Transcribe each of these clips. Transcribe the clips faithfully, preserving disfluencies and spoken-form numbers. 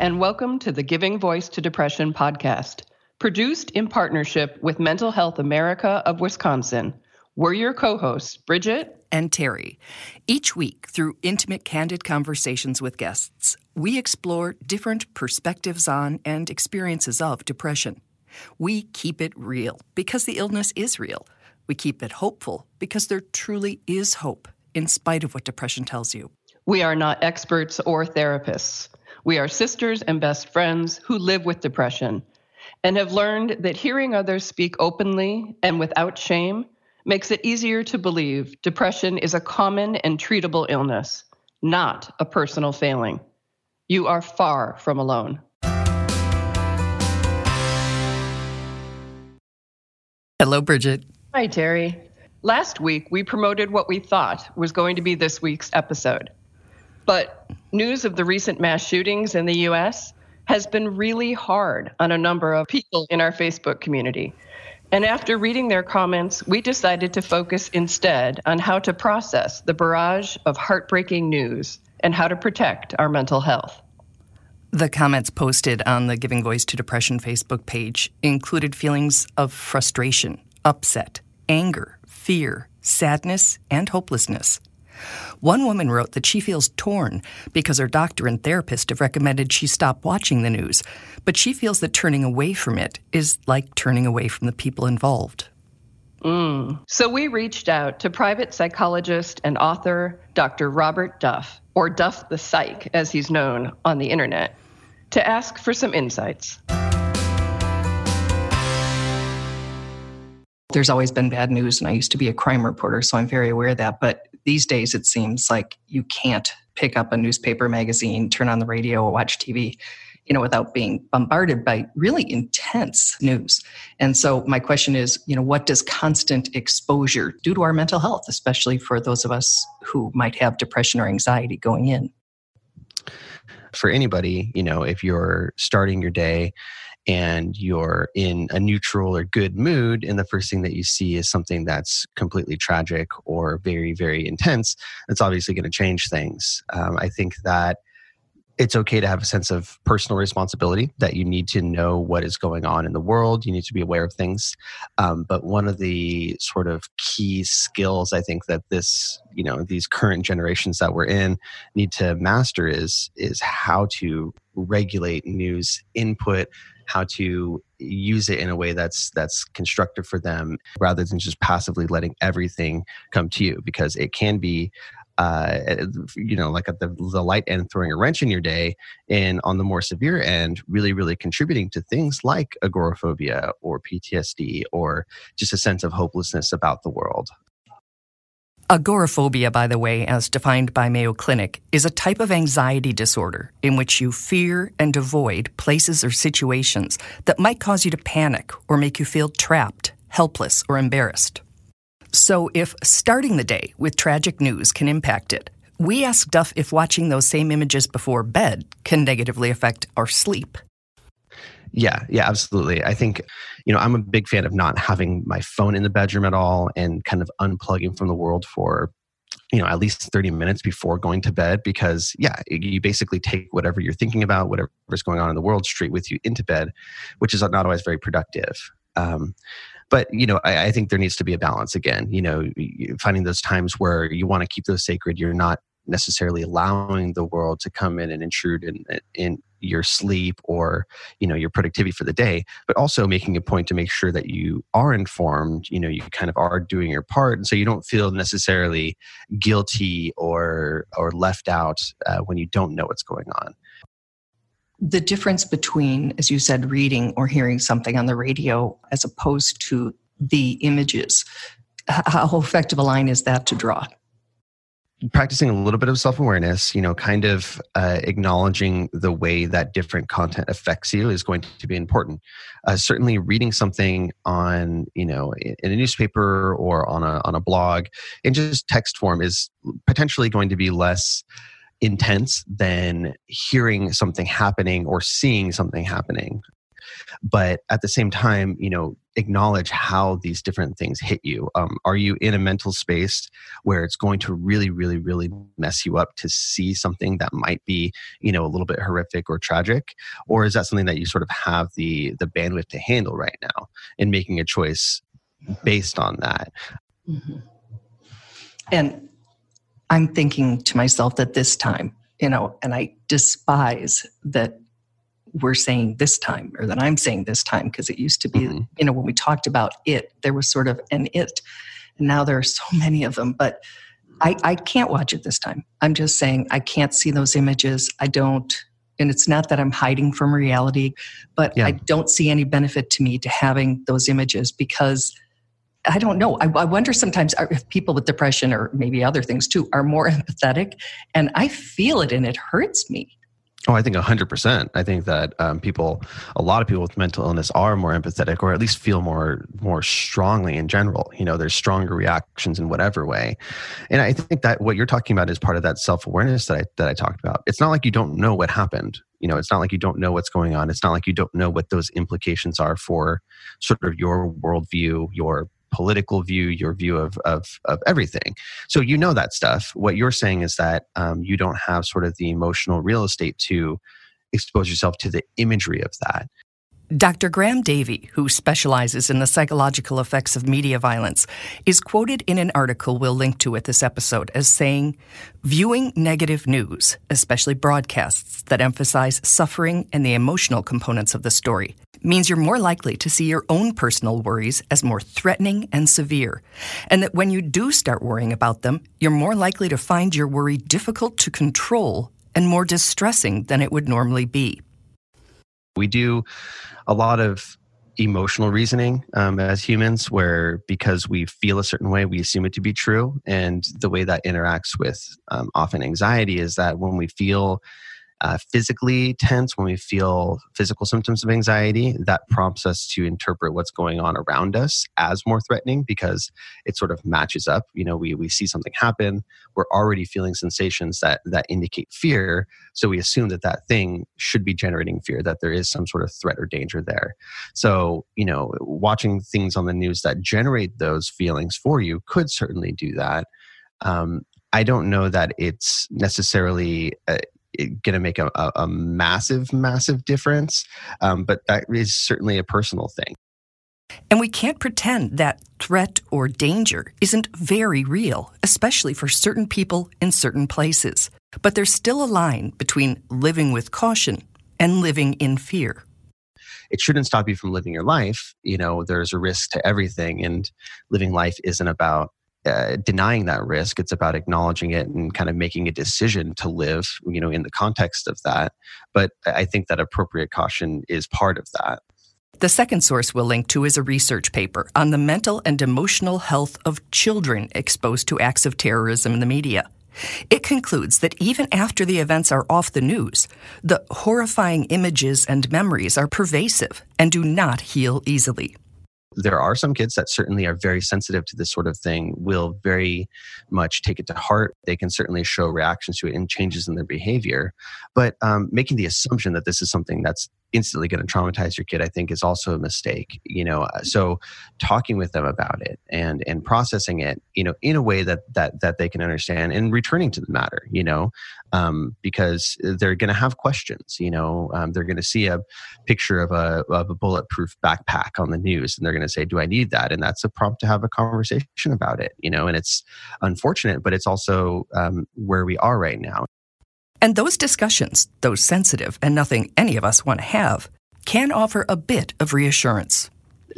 and welcome to the Giving Voice to Depression podcast, produced in partnership with Mental Health America of Wisconsin. We're your co-hosts, Bridget and Terry. Each week, through intimate, candid conversations with guests, we explore different perspectives on and experiences of depression. We keep it real because the illness is real. We keep it hopeful because there truly is hope in spite of what depression tells you. We are not experts or therapists. We are sisters and best friends who live with depression and have learned that hearing others speak openly and without shame makes it easier to believe depression is a common and treatable illness, not a personal failing. You are far from alone. Hello, Bridget. Hi, Terry. Last week, we promoted what we thought was going to be this week's episode. But news of the recent mass shootings in the U S has been really hard on a number of people in our Facebook community. And after reading their comments, we decided to focus instead on how to process the barrage of heartbreaking news and how to protect our mental health. The comments posted on the Giving Voice to Depression Facebook page included feelings of frustration, upset, anger, fear, sadness, and hopelessness. One woman wrote that she feels torn because her doctor and therapist have recommended she stop watching the news, but she feels that turning away from it is like turning away from the people involved. Mm. So we reached out to private psychologist and author Doctor Robert Duff, or Duff the Psych, as he's known on the internet, to ask for some insights. There's always been bad news, and I used to be a crime reporter, so I'm very aware of that, but these days, it seems like you can't pick up a newspaper, magazine, turn on the radio, or watch T V, you know, without being bombarded by really intense news. And so my question is, you know, what does constant exposure do to our mental health, especially for those of us who might have depression or anxiety going in? For anybody, you know, if you're starting your day and you're in a neutral or good mood, and the first thing that you see is something that's completely tragic or very, very intense, that's obviously going to change things. Um, I think that it's okay to have a sense of personal responsibility, that you need to know what is going on in the world. You need to be aware of things. Um, but one of the sort of key skills I think that this, you know, these current generations that we're in need to master is, is how to regulate news input, how to use it in a way that's that's constructive for them rather than just passively letting everything come to you, because it can be, uh, you know, like at the, the light end throwing a wrench in your day, and on the more severe end, really, really contributing to things like agoraphobia or P T S D or just a sense of hopelessness about the world. Agoraphobia, by the way, as defined by Mayo Clinic, is a type of anxiety disorder in which you fear and avoid places or situations that might cause you to panic or make you feel trapped, helpless, or embarrassed. So if starting the day with tragic news can impact it, we asked Duff if watching those same images before bed can negatively affect our sleep. Yeah, yeah, absolutely. I think, you know, I'm a big fan of not having my phone in the bedroom at all and kind of unplugging from the world for, you know, at least thirty minutes before going to bed, because, yeah, you basically take whatever you're thinking about, whatever's going on in the world, straight with you into bed, which is not always very productive. Um, but, you know, I, I think there needs to be a balance again, you know, finding those times where you want to keep those sacred. You're not necessarily allowing the world to come in and intrude in, in your sleep or, you know, your productivity for the day, but also making a point to make sure that you are informed, you know, you kind of are doing your part. And so you don't feel necessarily guilty or, or left out uh, when you don't know what's going on. The difference between, as you said, reading or hearing something on the radio as opposed to the images, how effective a line is that to draw? Practicing a little bit of self-awareness, you know, kind of uh, acknowledging the way that different content affects you is going to be important. Uh, certainly reading something on, you know, in a newspaper or on a on a blog in just text form is potentially going to be less intense than hearing something happening or seeing something happening. But at the same time, you know, acknowledge how these different things hit you. Um, are you in a mental space where it's going to really, really, really mess you up to see something that might be, you know, a little bit horrific or tragic? Or is that something that you sort of have the the bandwidth to handle right now and making a choice based on that? Mm-hmm. And I'm thinking to myself that this time, you know, and I despise that we're saying this time, or that I'm saying this time, because it used to be, mm-hmm. you know, when we talked about it, there was sort of an it, and now there are so many of them, but I, I can't watch it this time. I'm just saying, I can't see those images. I don't, and it's not that I'm hiding from reality, but yeah. I don't see any benefit to me to having those images, because I don't know. I, I wonder sometimes if people with depression, or maybe other things too, are more empathetic, and I feel it and it hurts me. Oh, I think one hundred percent. I think that um, people, a lot of people with mental illness are more empathetic, or at least feel more more strongly in general. You know, there's stronger reactions in whatever way. And I think that what you're talking about is part of that self-awareness that I, that I talked about. It's not like you don't know what happened. You know, it's not like you don't know what's going on. It's not like you don't know what those implications are for sort of your worldview, your political view, your view of, of, of everything. So you know that stuff. What you're saying is that um, you don't have sort of the emotional real estate to expose yourself to the imagery of that. Doctor Graham Davey, who specializes in the psychological effects of media violence, is quoted in an article we'll link to at this episode as saying, "Viewing negative news, especially broadcasts that emphasize suffering and the emotional components of the story, means you're more likely to see your own personal worries as more threatening and severe, and that when you do start worrying about them, you're more likely to find your worry difficult to control and more distressing than it would normally be." We do a lot of emotional reasoning um, as humans, where because we feel a certain way, we assume it to be true. And the way that interacts with um, often anxiety is that when we feel uh, physically tense, when we feel physical symptoms of anxiety, that prompts us to interpret what's going on around us as more threatening, because it sort of matches up. You know, we we see something happen, we're already feeling sensations that that indicate fear, so we assume that that thing should be generating fear, that there is some sort of threat or danger there. So, you know, watching things on the news that generate those feelings for you could certainly do that. Um, I don't know that it's necessarily Uh, It going to make a, a, a massive, massive difference. Um, but that is certainly a personal thing. And we can't pretend that threat or danger isn't very real, especially for certain people in certain places. But there's still a line between living with caution and living in fear. It shouldn't stop you from living your life. You know, there's a risk to everything, and living life isn't about Uh, denying that risk. It's about acknowledging it and kind of making a decision to live, you know, in the context of that. But I think that appropriate caution is part of that. The second source we'll link to is a research paper on the mental and emotional health of children exposed to acts of terrorism in the media. It concludes that even after the events are off the news, the horrifying images and memories are pervasive and do not heal easily. There are some kids that certainly are very sensitive to this sort of thing, will very much take it to heart. They can certainly show reactions to it and changes in their behavior. But um, making the assumption that this is something that's instantly going to traumatize your kid, I think, is also a mistake. You know, so talking with them about it and and processing it, you know, in a way that that that they can understand, and returning to the matter, you know, um, because they're going to have questions. You know, um, they're going to see a picture of a of a bulletproof backpack on the news, and they're going to say, "Do I need that?" And that's a prompt to have a conversation about it. You know, and it's unfortunate, but it's also um, where we are right now. And those discussions, though sensitive and nothing any of us want to have, can offer a bit of reassurance.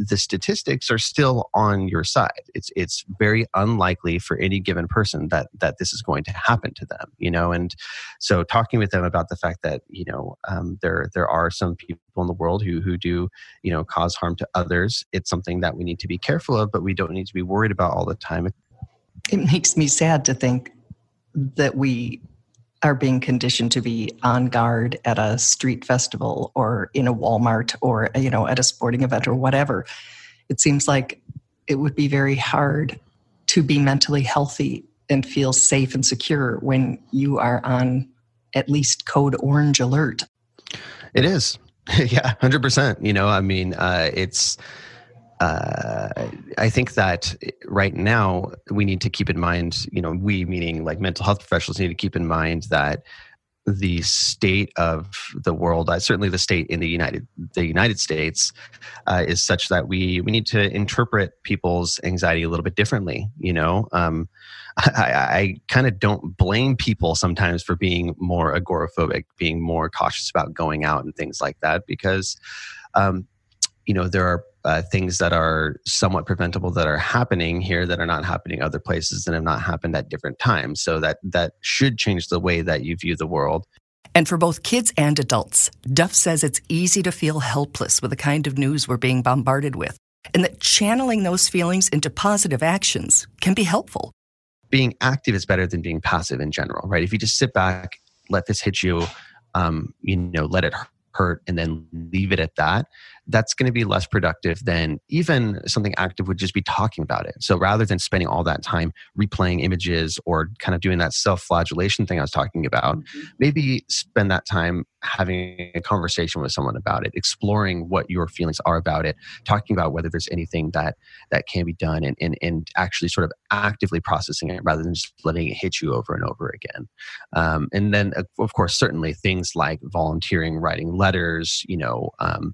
The statistics are still on your side. It's it's very unlikely for any given person that that this is going to happen to them, you know. And so, talking with them about the fact that, you know, um, there there are some people in the world who who do, you know, cause harm to others. It's something that we need to be careful of, but we don't need to be worried about all the time. It makes me sad to think that we are being conditioned to be on guard at a street festival or in a Walmart or, you know, at a sporting event or whatever. It seems like it would be very hard to be mentally healthy and feel safe and secure when you are on at least code orange alert. It is. Yeah, one hundred percent. You know, I mean, uh, it's, uh, I think that right now we need to keep in mind, you know, we meaning like mental health professionals need to keep in mind that the state of the world, uh, certainly the state in the United, the United States, uh, is such that we, we need to interpret people's anxiety a little bit differently. You know, um, I, I kind of don't blame people sometimes for being more agoraphobic, being more cautious about going out and things like that, because, um, you know, there are uh, things that are somewhat preventable that are happening here that are not happening other places and have not happened at different times. So that that should change the way that you view the world. And for both kids and adults, Duff says it's easy to feel helpless with the kind of news we're being bombarded with, and that channeling those feelings into positive actions can be helpful. Being active is better than being passive in general, right? If you just sit back, let this hit you, um, you know, let it hurt. hurt and then leave it at that, that's going to be less productive than even something active would just be talking about it. So rather than spending all that time replaying images or kind of doing that self-flagellation thing I was talking about, maybe spend that time having a conversation with someone about it, exploring what your feelings are about it, talking about whether there's anything that that can be done, and and, and actually sort of actively processing it rather than just letting it hit you over and over again. Um, and then, of course, certainly things like volunteering, writing letters, you know, um,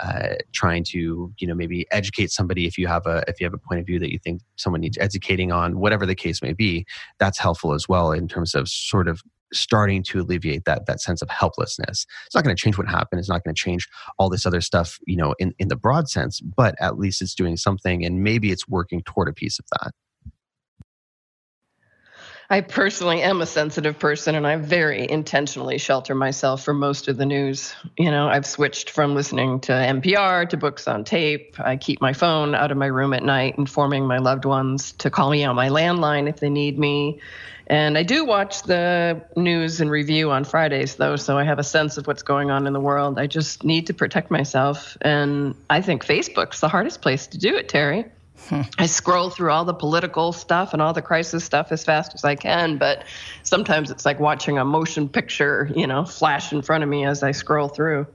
uh, trying to, you know, maybe educate somebody if you have a if you have a point of view that you think someone needs educating on, whatever the case may be, that's helpful as well in terms of sort of starting to alleviate that that sense of helplessness. It's not going to change what happened. It's not going to change all this other stuff, you know, in, in the broad sense, but at least it's doing something, and maybe it's working toward a piece of that. I personally am a sensitive person, and I very intentionally shelter myself from most of the news. You know, I've switched from listening to N P R to books on tape. I keep my phone out of my room at night, informing my loved ones to call me on my landline if they need me. And I do watch the news and review on Fridays, though, so I have a sense of what's going on in the world. I just need to protect myself, and I think Facebook's the hardest place to do it, Terry. I scroll through all the political stuff and all the crisis stuff as fast as I can, but sometimes it's like watching a motion picture, you know, flash in front of me as I scroll through.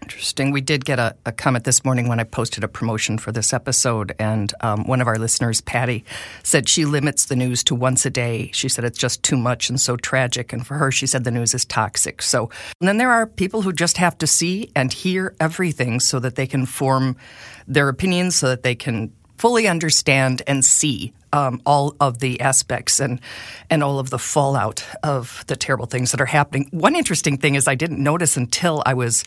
Interesting. We did get a, a comment this morning when I posted a promotion for this episode, and um, one of our listeners, Patty, said she limits the news to once a day. She said it's just too much and so tragic, and for her, she said the news is toxic. So, and then there are people who just have to see and hear everything so that they can form their opinions, so that they can fully understand and see um, all of the aspects and and all of the fallout of the terrible things that are happening. One interesting thing is I didn't notice until I was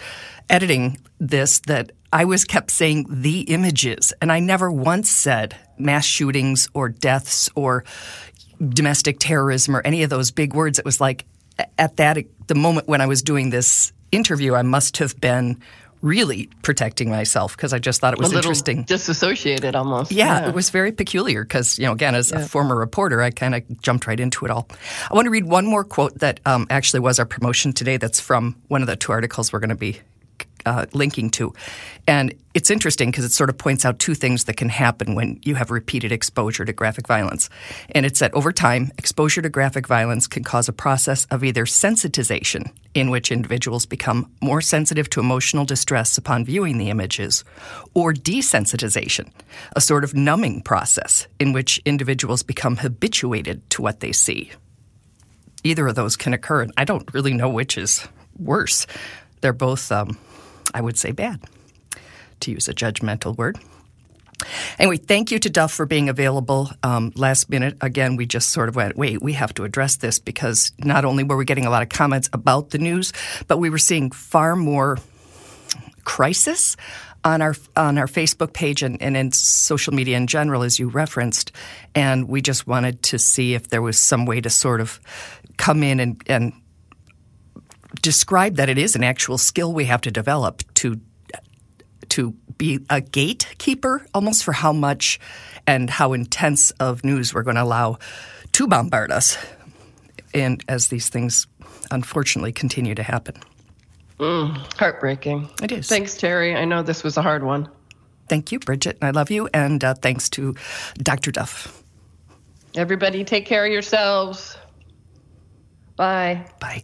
editing this that I was kept saying the images, and I never once said mass shootings or deaths or domestic terrorism or any of those big words. It was like at that the moment when I was doing this interview, I must have been really protecting myself because I just thought it was interesting. A little disassociated almost. Yeah, yeah, it was very peculiar because, you know, again, as yeah. a former reporter, I kind of jumped right into it all. I want to read one more quote that um, actually was our promotion today that's from one of the two articles we're going to be uh, linking to. And it's interesting because it sort of points out two things that can happen when you have repeated exposure to graphic violence. And it's that over time, exposure to graphic violence can cause a process of either sensitization, in which individuals become more sensitive to emotional distress upon viewing the images, or desensitization, a sort of numbing process in which individuals become habituated to what they see. Either of those can occur, and I don't really know which is worse. They're both, um, I would say, bad, to use a judgmental word. Anyway, thank you to Duff for being available um, last minute. Again, we just sort of went, wait, we have to address this because not only were we getting a lot of comments about the news, but we were seeing far more crisis on our on our Facebook page and, and in social media in general, as you referenced. And we just wanted to see if there was some way to sort of come in and, and describe that it is an actual skill we have to develop to to be a gatekeeper almost for how much and how intense of news we're going to allow to bombard us, and as these things unfortunately continue to happen. Mm, heartbreaking. It is. Thanks, Terry. I know this was a hard one. Thank you, Bridget. I love you. And uh, thanks to Doctor Duff. Everybody take care of yourselves. Bye. Bye.